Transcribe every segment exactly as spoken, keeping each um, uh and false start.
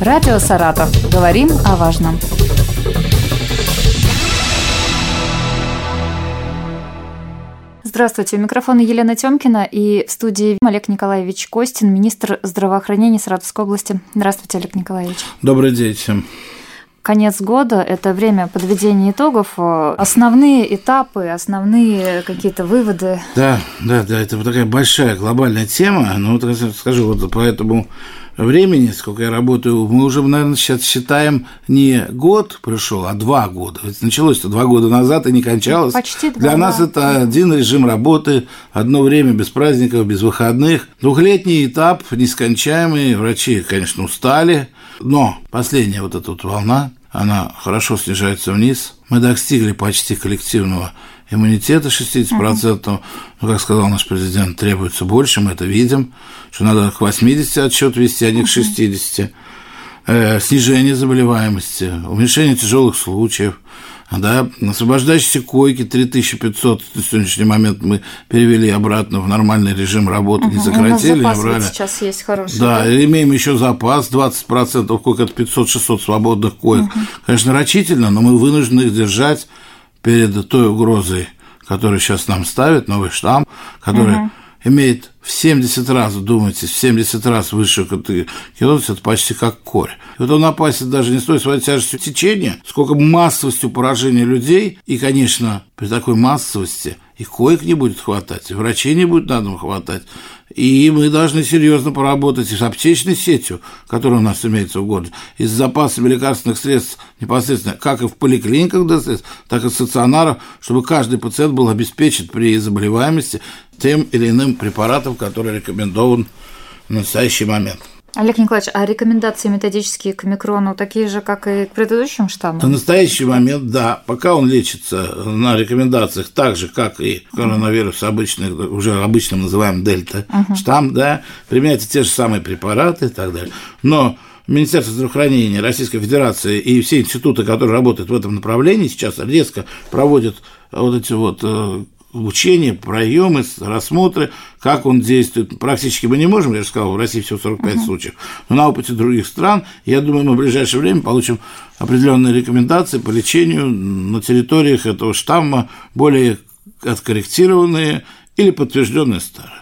Радио Саратов. Говорим о важном. Здравствуйте, у микрофона Елена Тёмкина и в студии Олег Николаевич Костин, министр здравоохранения Саратовской области. Здравствуйте, Олег Николаевич. Добрый день всем. Конец года – это время подведения итогов, основные этапы, основные какие-то выводы. Да, да, да, это вот такая большая глобальная тема, но вот я скажу вот по этому времени, сколько я работаю, мы уже, наверное, сейчас считаем не год прошел, а два года. Ведь началось-то два года назад и не кончалось. Почти два. Для нас это один режим работы, одно время без праздников, без выходных. Двухлетний этап нескончаемый, врачи, конечно, устали, но последняя вот эта вот волна, она хорошо снижается вниз. Мы достигли почти коллективного иммунитета шестьдесят процентов. Uh-huh. Ну, как сказал наш президент, требуется больше, мы это видим, что надо к восьмидесяти отсчет вести, а не к шестидесяти. Э, снижение заболеваемости, уменьшение тяжелых случаев, да, освобождающиеся койки три тысячи пятьсот на сегодняшний момент мы перевели обратно в нормальный режим работы, uh-huh. не сократили, не брали. Сейчас есть хороший. Да, да, имеем еще запас двадцать процентов, койка от пятьсот-шестьсот свободных коек. Uh-huh. Конечно, рачительно, но мы вынуждены их держать перед той угрозой, которую сейчас нам ставит, новый штамм, который uh-huh. имеет в семьдесят раз, думайте, в семьдесят раз выше контагиозность, это почти как корь. И вот он опасен даже не столь своей тяжестью течения, сколько массовостью поражения людей, и, конечно, при такой массовости и коек не будет хватать, и врачей не будет на дом хватать, и мы должны серьезно поработать и с аптечной сетью, которая у нас имеется в городе, и с запасами лекарственных средств непосредственно, как и в поликлиниках, так и в стационарах, чтобы каждый пациент был обеспечен при заболеваемости тем или иным препаратом, который рекомендован в настоящий момент. Олег Николаевич, а рекомендации методические к омикрону такие же, как и к предыдущим штаммам? На настоящий момент, да. Пока он лечится на рекомендациях так же, как и коронавирус, обычный, уже обычным называем дельта uh-huh. штамм, да, применяются те же самые препараты и так далее. Но Министерство здравоохранения Российской Федерации и все институты, которые работают в этом направлении, сейчас резко проводят вот эти вот обучение, проемы, рассмотры, как он действует. Практически мы не можем, я же сказал, в России всего сорок пять uh-huh. случаев, но на опыте других стран, я думаю, мы в ближайшее время получим определенные рекомендации по лечению на территориях этого штамма, более откорректированные или подтвержденные старые.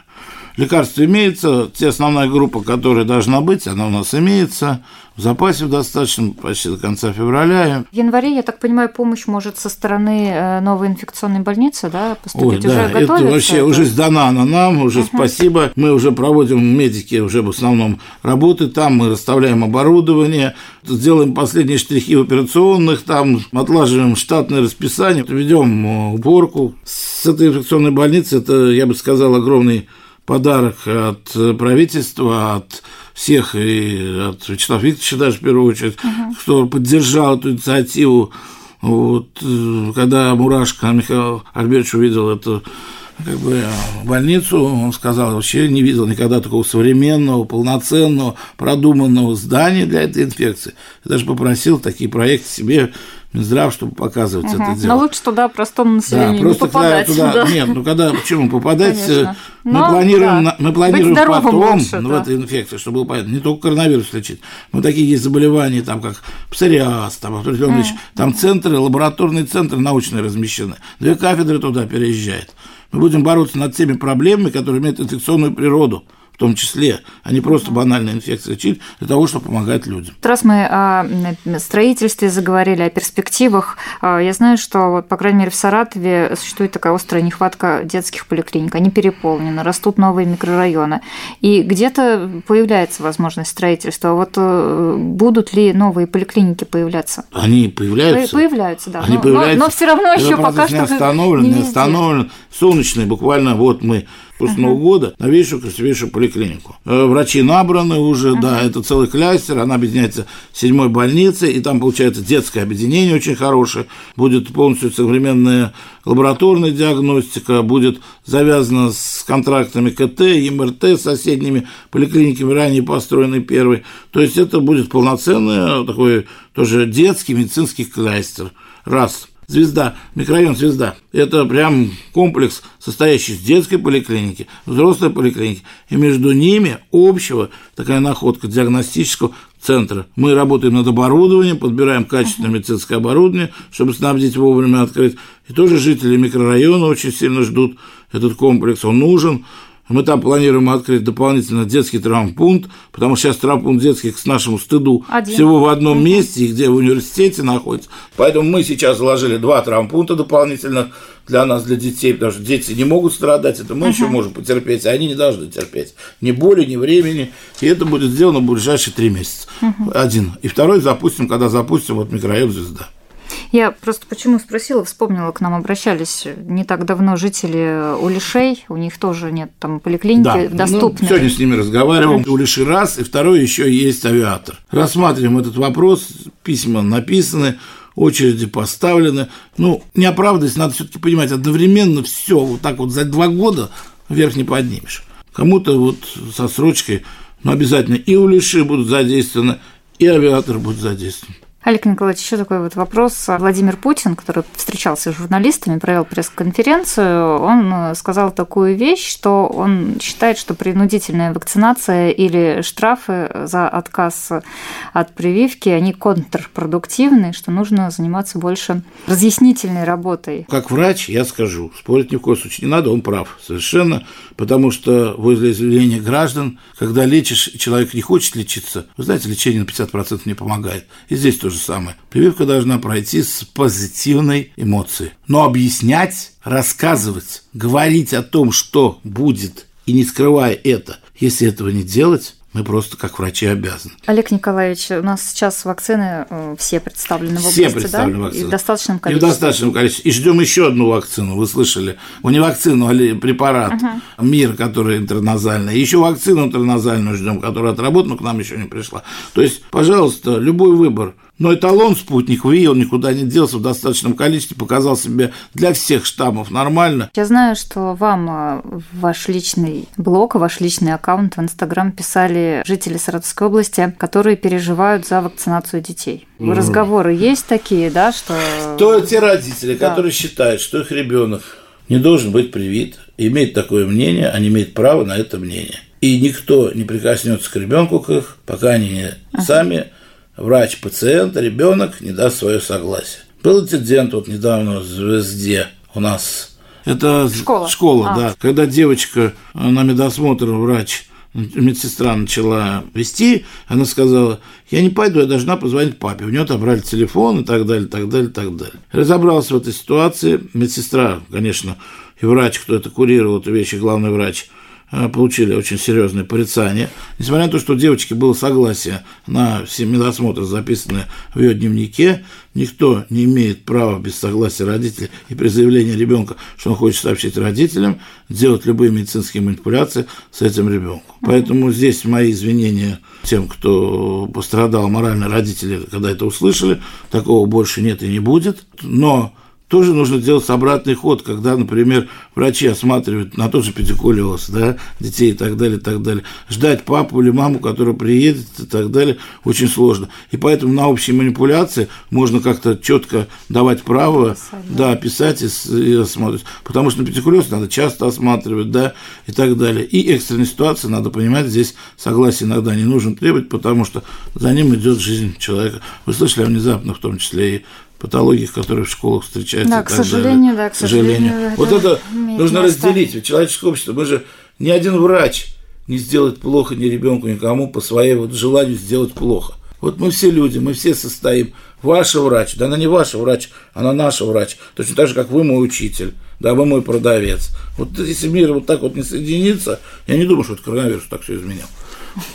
Лекарства имеются, те основная группа, которая должна быть, она у нас имеется, в запасе достаточно почти до конца февраля. В январе, я так понимаю, помощь может со стороны новой инфекционной больницы, да, поступить? Ой, уже да, готовится? Это вообще это уже сдана она нам, уже uh-huh. спасибо. Мы уже проводим, медики уже в основном работы там, мы расставляем оборудование, сделаем последние штрихи в операционных, там отлаживаем штатное расписание, ведем уборку. С этой инфекционной больницы, это, я бы сказал, огромный подарок от правительства, от всех, и от Вячеслава Викторовича даже в первую очередь, uh-huh. кто поддержал эту инициативу. Вот, когда Мурашко Михаил Альбертович увидел эту как бы больницу, он сказал, вообще не видел никогда такого современного, полноценного, продуманного здания для этой инфекции. Я даже попросил такие проекты себе Минздрав, чтобы показывать угу. это дело. Но лучше туда простому населению да, не попадать. Туда, да. Нет, ну когда, почему попадать? Но, мы планируем, да. мы планируем потом больше, в да. этой инфекции, чтобы было понятно, не только коронавирус лечить, но такие есть заболевания, там как псориаз, там, mm. там центры, лабораторные центры научные размещены. Две кафедры туда переезжают. Мы будем бороться над теми проблемами, которые имеют инфекционную природу, в том числе, а не просто банальная инфекция чит, для того, чтобы помогать людям. Раз мы о строительстве заговорили, о перспективах, я знаю, что, вот, по крайней мере, в Саратове существует такая острая нехватка детских поликлиник, они переполнены, растут новые микрорайоны, и где-то появляется возможность строительства. Вот будут ли новые поликлиники появляться? Они появляются. Появляются, да. Они но, появляются. Но, но все равно еще пока что не остановлен, не остановлен. Солнечный, буквально вот мы после uh-huh. Нового года новейшую, красивейшую поликлинику. Врачи набраны уже, uh-huh. да, это целый кластер, она объединяется с седьмой больницей, и там, получается, детское объединение очень хорошее, будет полностью современная лабораторная диагностика, будет завязана с контрактами КТ, МРТ, с соседними поликлиниками, ранее построенной первой. То есть это будет полноценный такой тоже детский медицинский кластер. Раз. Звезда, микрорайон Звезда. Это прям комплекс, состоящий из детской поликлиники, взрослой поликлиники. И между ними общего такая находка диагностического центра. Мы работаем над оборудованием, подбираем качественное медицинское оборудование, чтобы снабдить вовремя открыть. И тоже жители микрорайона очень сильно ждут этот комплекс. Он нужен. Мы там планируем открыть дополнительно детский травмпункт, потому что сейчас травмпункт детский, к нашему стыду, Один. всего в одном месте, где в университете находится. Поэтому мы сейчас заложили два травмпункта дополнительно для нас, для детей, потому что дети не могут страдать, это мы uh-huh. еще можем потерпеть, а они не должны терпеть ни боли, ни времени. И это будет сделано в ближайшие три месяца. Uh-huh. Один. И второй запустим, когда запустим вот микрорайон «Звезда». Я просто почему спросила, вспомнила, к нам обращались не так давно жители Улишей, у них тоже нет там поликлиники, да, доступны. Ну, сегодня с ними разговариваем. Улиши раз, и второй еще есть авиатор. Рассматриваем этот вопрос, письма написаны, очереди поставлены. Ну, не оправдываясь, надо все-таки понимать, одновременно все вот так вот за два года вверх не поднимешь. Кому-то вот со срочкой, но обязательно и Улиши будут задействованы, и авиатор будет задействован. Олег Николаевич, еще такой вот вопрос. Владимир Путин, который встречался с журналистами, провел пресс-конференцию, он сказал такую вещь, что он считает, что принудительная вакцинация или штрафы за отказ от прививки, они контрпродуктивны, что нужно заниматься больше разъяснительной работой. Как врач я скажу, спорить ни в коем случае не надо, он прав совершенно, потому что возле изъявления граждан, когда лечишь, человек не хочет лечиться, вы знаете, лечение на пятьдесят процентов не помогает. И здесь тоже самое. Прививка должна пройти с позитивной эмоцией. Но объяснять, рассказывать, говорить о том, что будет, и не скрывая это, если этого не делать, мы просто как врачи обязаны. Олег Николаевич, у нас сейчас вакцины все представлены в области, все представлены, да? Вакцины. И в достаточном количестве. И в достаточном количестве. И ждем еще одну вакцину, вы слышали. У не вакцину, а препарат uh-huh. МИР, который интраназальный. Еще вакцину интраназальную ждем, которая отработана, к нам еще не пришла. То есть, пожалуйста, любой выбор. Но эталон «Спутник ВИИ», он никуда не делся в достаточном количестве, показал себя для всех штаммов нормально. Я знаю, что вам ваш личный блог, ваш личный аккаунт в Инстаграм писали жители Саратовской области, которые переживают за вакцинацию детей. Mm-hmm. Разговоры есть такие, да, что… Что те родители, да. которые считают, что их ребенок не должен быть привит, имеют такое мнение, они имеют право на это мнение. И никто не прикоснется к ребенку к их, пока они не uh-huh. сами… Врач, пациент, ребенок не даст свое согласие. Был инцидент вот недавно в «Звезде» у нас. Это школа, школа а. да. Когда девочка на медосмотр врач, медсестра начала вести, она сказала, я не пойду, я должна позвонить папе. У нее отобрали телефон и так далее, так далее, так далее. Разобрался в этой ситуации. Медсестра, конечно, и врач, кто это курировал, эту вещь, и главный врач, получили очень серьезное порицание. Несмотря на то, что у девочки было согласие на все медосмотры, записанные в ее дневнике, никто не имеет права без согласия родителей и при заявлении ребенка, что он хочет сообщить родителям, делать любые медицинские манипуляции с этим ребенком. Поэтому здесь мои извинения тем, кто пострадал морально, родители, когда это услышали, такого больше нет и не будет. Но тоже нужно делать обратный ход, когда, например, врачи осматривают на тот же педикулез, да, детей и так далее, и так далее. Ждать папу или маму, которая приедет и так далее, очень сложно. И поэтому на общие манипуляции можно как-то четко давать право, писать, да, да, писать и, и осматривать. Потому что на педикулез надо часто осматривать, да, и так далее. И экстренные ситуации, надо понимать, здесь согласие иногда не нужно требовать, потому что за ним идет жизнь человека. Вы слышали внезапно, в том числе и патологиях, которые в школах встречаются. Да, к сожалению, далее. да, к сожалению. сожалению. Вот это нужно место. разделить. Ведь человеческое общество, мы же ни один врач не сделает плохо ни ребенку, никому по своему вот желанию сделать плохо. Вот мы все люди, мы все состоим. Ваша врач, да она не ваша врач, она наша врач. Точно так же, как вы мой учитель, да вы мой продавец. Вот если мир вот так вот не соединится, я не думаю, что это коронавирус так все изменил.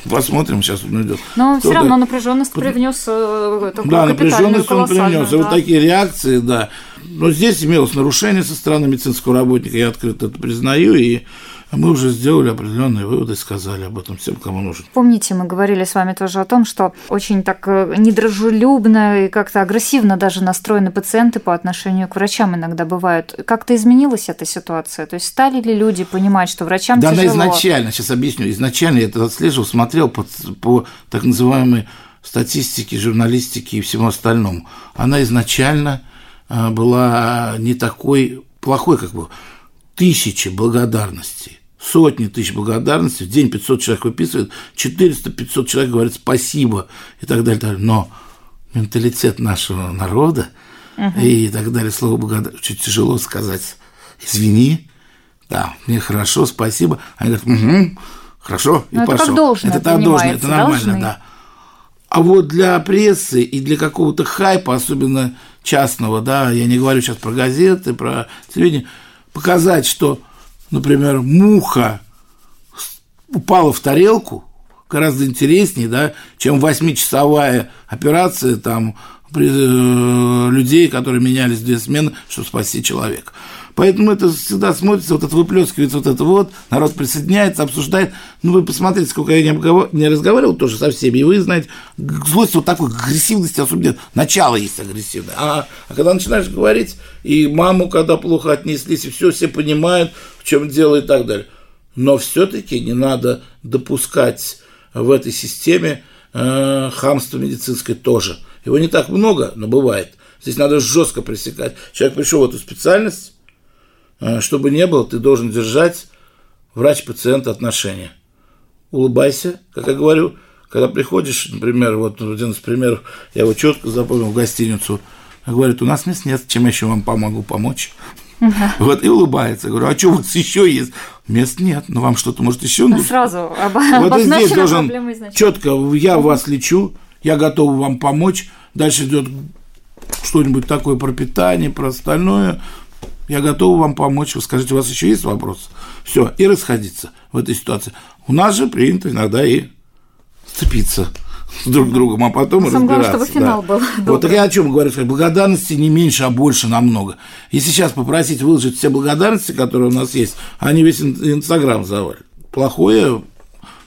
Посмотрим, сейчас он идет. Но Кто-то... все равно напряженность привнес такую Да, напряженность он привнес. Да. Вот такие реакции, да. Но здесь имелось нарушение со стороны медицинского работника, я открыто это признаю, и мы уже сделали определенные выводы, сказали об этом всем, кому нужно. Помните, мы говорили с вами тоже о том, что очень так недружелюбно и как-то агрессивно даже настроены пациенты по отношению к врачам иногда бывают. Как-то изменилась эта ситуация? То есть стали ли люди понимать, что врачам да, тяжело? Да, изначально, сейчас объясню, изначально я это отслеживал, смотрел по, по так называемой статистике, журналистике и всему остальному. Она изначально была не такой плохой, как была. Тысячи благодарностей, сотни тысяч благодарностей, в день пятьсот человек выписывают, четыреста-пятьсот человек говорят спасибо и так далее, так далее. Но менталитет нашего народа uh-huh. и так далее, слово благодарность, очень тяжело сказать, извини, да, мне хорошо, спасибо, они говорят, угу, хорошо, но и это пошел. Как должно, это так должно, это нормально, должны. Да. А вот для прессы и для какого-то хайпа, особенно частного, да, я не говорю сейчас про газеты, про телевидение, показать, что, например, муха упала в тарелку, гораздо интереснее, да, чем восьмичасовая операция там, людей, которые менялись в две смены, чтобы спасти человека. Поэтому это всегда смотрится, вот это выплескивается, вот это вот, народ присоединяется, обсуждает. Ну, вы посмотрите, сколько я не, обговор... не разговаривал тоже со всеми, и вы знаете, злость вот такой, агрессивности особенно, начало есть агрессивное. А, а когда начинаешь говорить, и маму, когда плохо отнеслись, и все, все понимают, в чем дело и так далее. Но все-таки не надо допускать в этой системе э, хамство медицинское тоже. Его не так много, но бывает. Здесь надо жестко пресекать. Человек пришел в эту специальность, чтобы не было, ты должен держать врач-пациент отношения. Улыбайся, как я говорю, когда приходишь, например, вот один из примеров, я его четко запомнил, в гостиницу, говорит, у нас мест нет, чем я еще вам помогу помочь? Вот, и улыбается. Говорю, а что у вас еще есть? Мест нет, но вам что-то может еще нужно? Сразу обозначена проблема изначально. Четко, я в вас лечу, я готов вам помочь. Дальше идет что-нибудь такое про питание, про остальное. Я готов вам помочь. Вы скажите, у вас еще есть вопрос? Все, и расходиться в этой ситуации. У нас же принято иногда и сцепиться друг с другом, а потом разбираться. Самое главное, чтобы финал был. Вот так я о чем говорю. Благодарности не меньше, а больше намного. Если сейчас попросить выложить все благодарности, которые у нас есть, они весь Инстаграм завалят. Плохое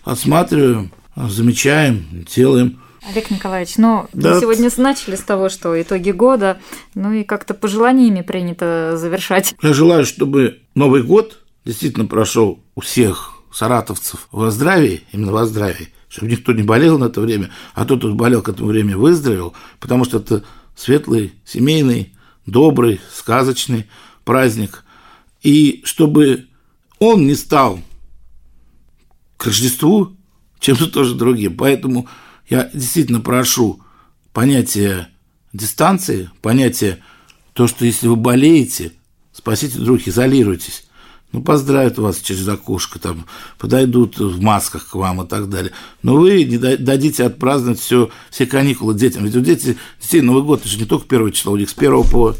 осматриваем, замечаем, делаем. Олег Николаевич, ну, да. мы сегодня начали с того, что итоги года, ну и как-то пожеланиями принято завершать. Я желаю, чтобы Новый год действительно прошел у всех саратовцев во здравии, именно во здравии, чтобы никто не болел на это время, а тот, кто болел к этому времени, выздоровел, потому что это светлый, семейный, добрый, сказочный праздник. И чтобы он не стал к Рождеству чем-то тоже другим, поэтому... Я действительно прошу понятие дистанции, понятие то, что если вы болеете, спасите других, изолируйтесь. Ну, поздравят вас через окошко, там, подойдут в масках к вам и так далее. Но вы не дадите отпраздновать все, все каникулы детям. Ведь у детей, детей Новый год, это же не только первое число, у них с первого по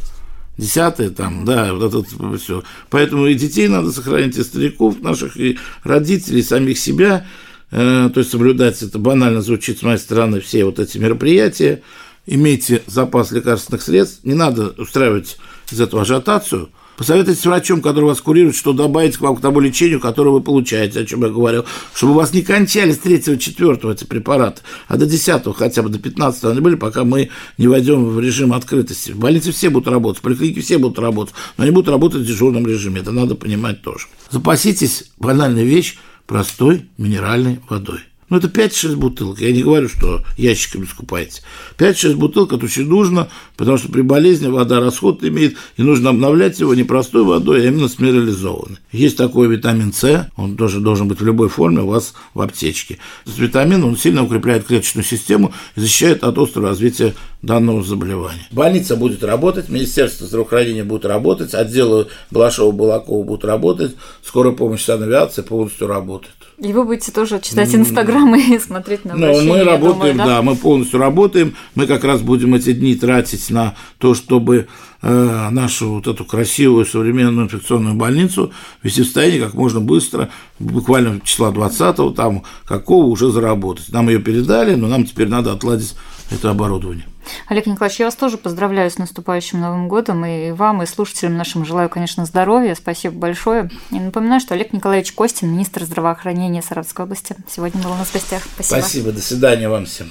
десятое, там, да, вот это все. Поэтому и детей надо сохранить, и стариков наших, и родителей, и самих себя. То есть соблюдать, это банально звучит с моей стороны, все вот эти мероприятия, имейте запас лекарственных средств, не надо устраивать из этого ажиотацию, посоветуйтесь с врачом, который вас курирует, что добавить к вам к тому лечению, которое вы получаете, о чем я говорил, чтобы у вас не кончались третьего-четвёртого эти препараты, а до десятого хотя бы, до пятнадцатого они были, пока мы не войдем в режим открытости. В больнице все будут работать, в поликлинике все будут работать, но они будут работать в дежурном режиме, это надо понимать тоже. Запаситесь, банальная вещь, простой минеральной водой. Ну, это пять-шесть бутылок. Я не говорю, что ящиками скупаете. пять-шесть бутылок – это очень нужно, потому что при болезни вода расход имеет, и нужно обновлять его не простой водой, а именно с минерализованной. Есть такой витамин С, он тоже должен быть в любой форме у вас в аптечке. Этот витамин, он сильно укрепляет клеточную систему и защищает от острого развития данного заболевания. Больница будет работать, Министерство здравоохранения будет работать, отделы Балашова-Балакова будут работать, скорая помощь санавиации полностью работает. И вы будете тоже читать Инстаграм и смотреть на обращения. Ну, мы работаем, думаю, да? да, мы полностью работаем. Мы как раз будем эти дни тратить на то, чтобы э, нашу вот эту красивую современную инфекционную больницу вести в состоянии как можно быстро, буквально числа двадцатого, там, какого уже заработать. Нам ее передали, но нам теперь надо отладить это оборудование. Олег Николаевич, я вас тоже поздравляю с наступающим Новым годом, и вам, и слушателям нашим желаю, конечно, здоровья, спасибо большое. И напоминаю, что Олег Николаевич Костин, министр здравоохранения Саратовской области, сегодня был у нас в гостях. Спасибо. Спасибо, до свидания вам всем.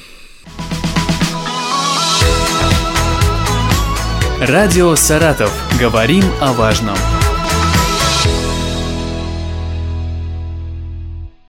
Радио Саратов. Говорим о важном.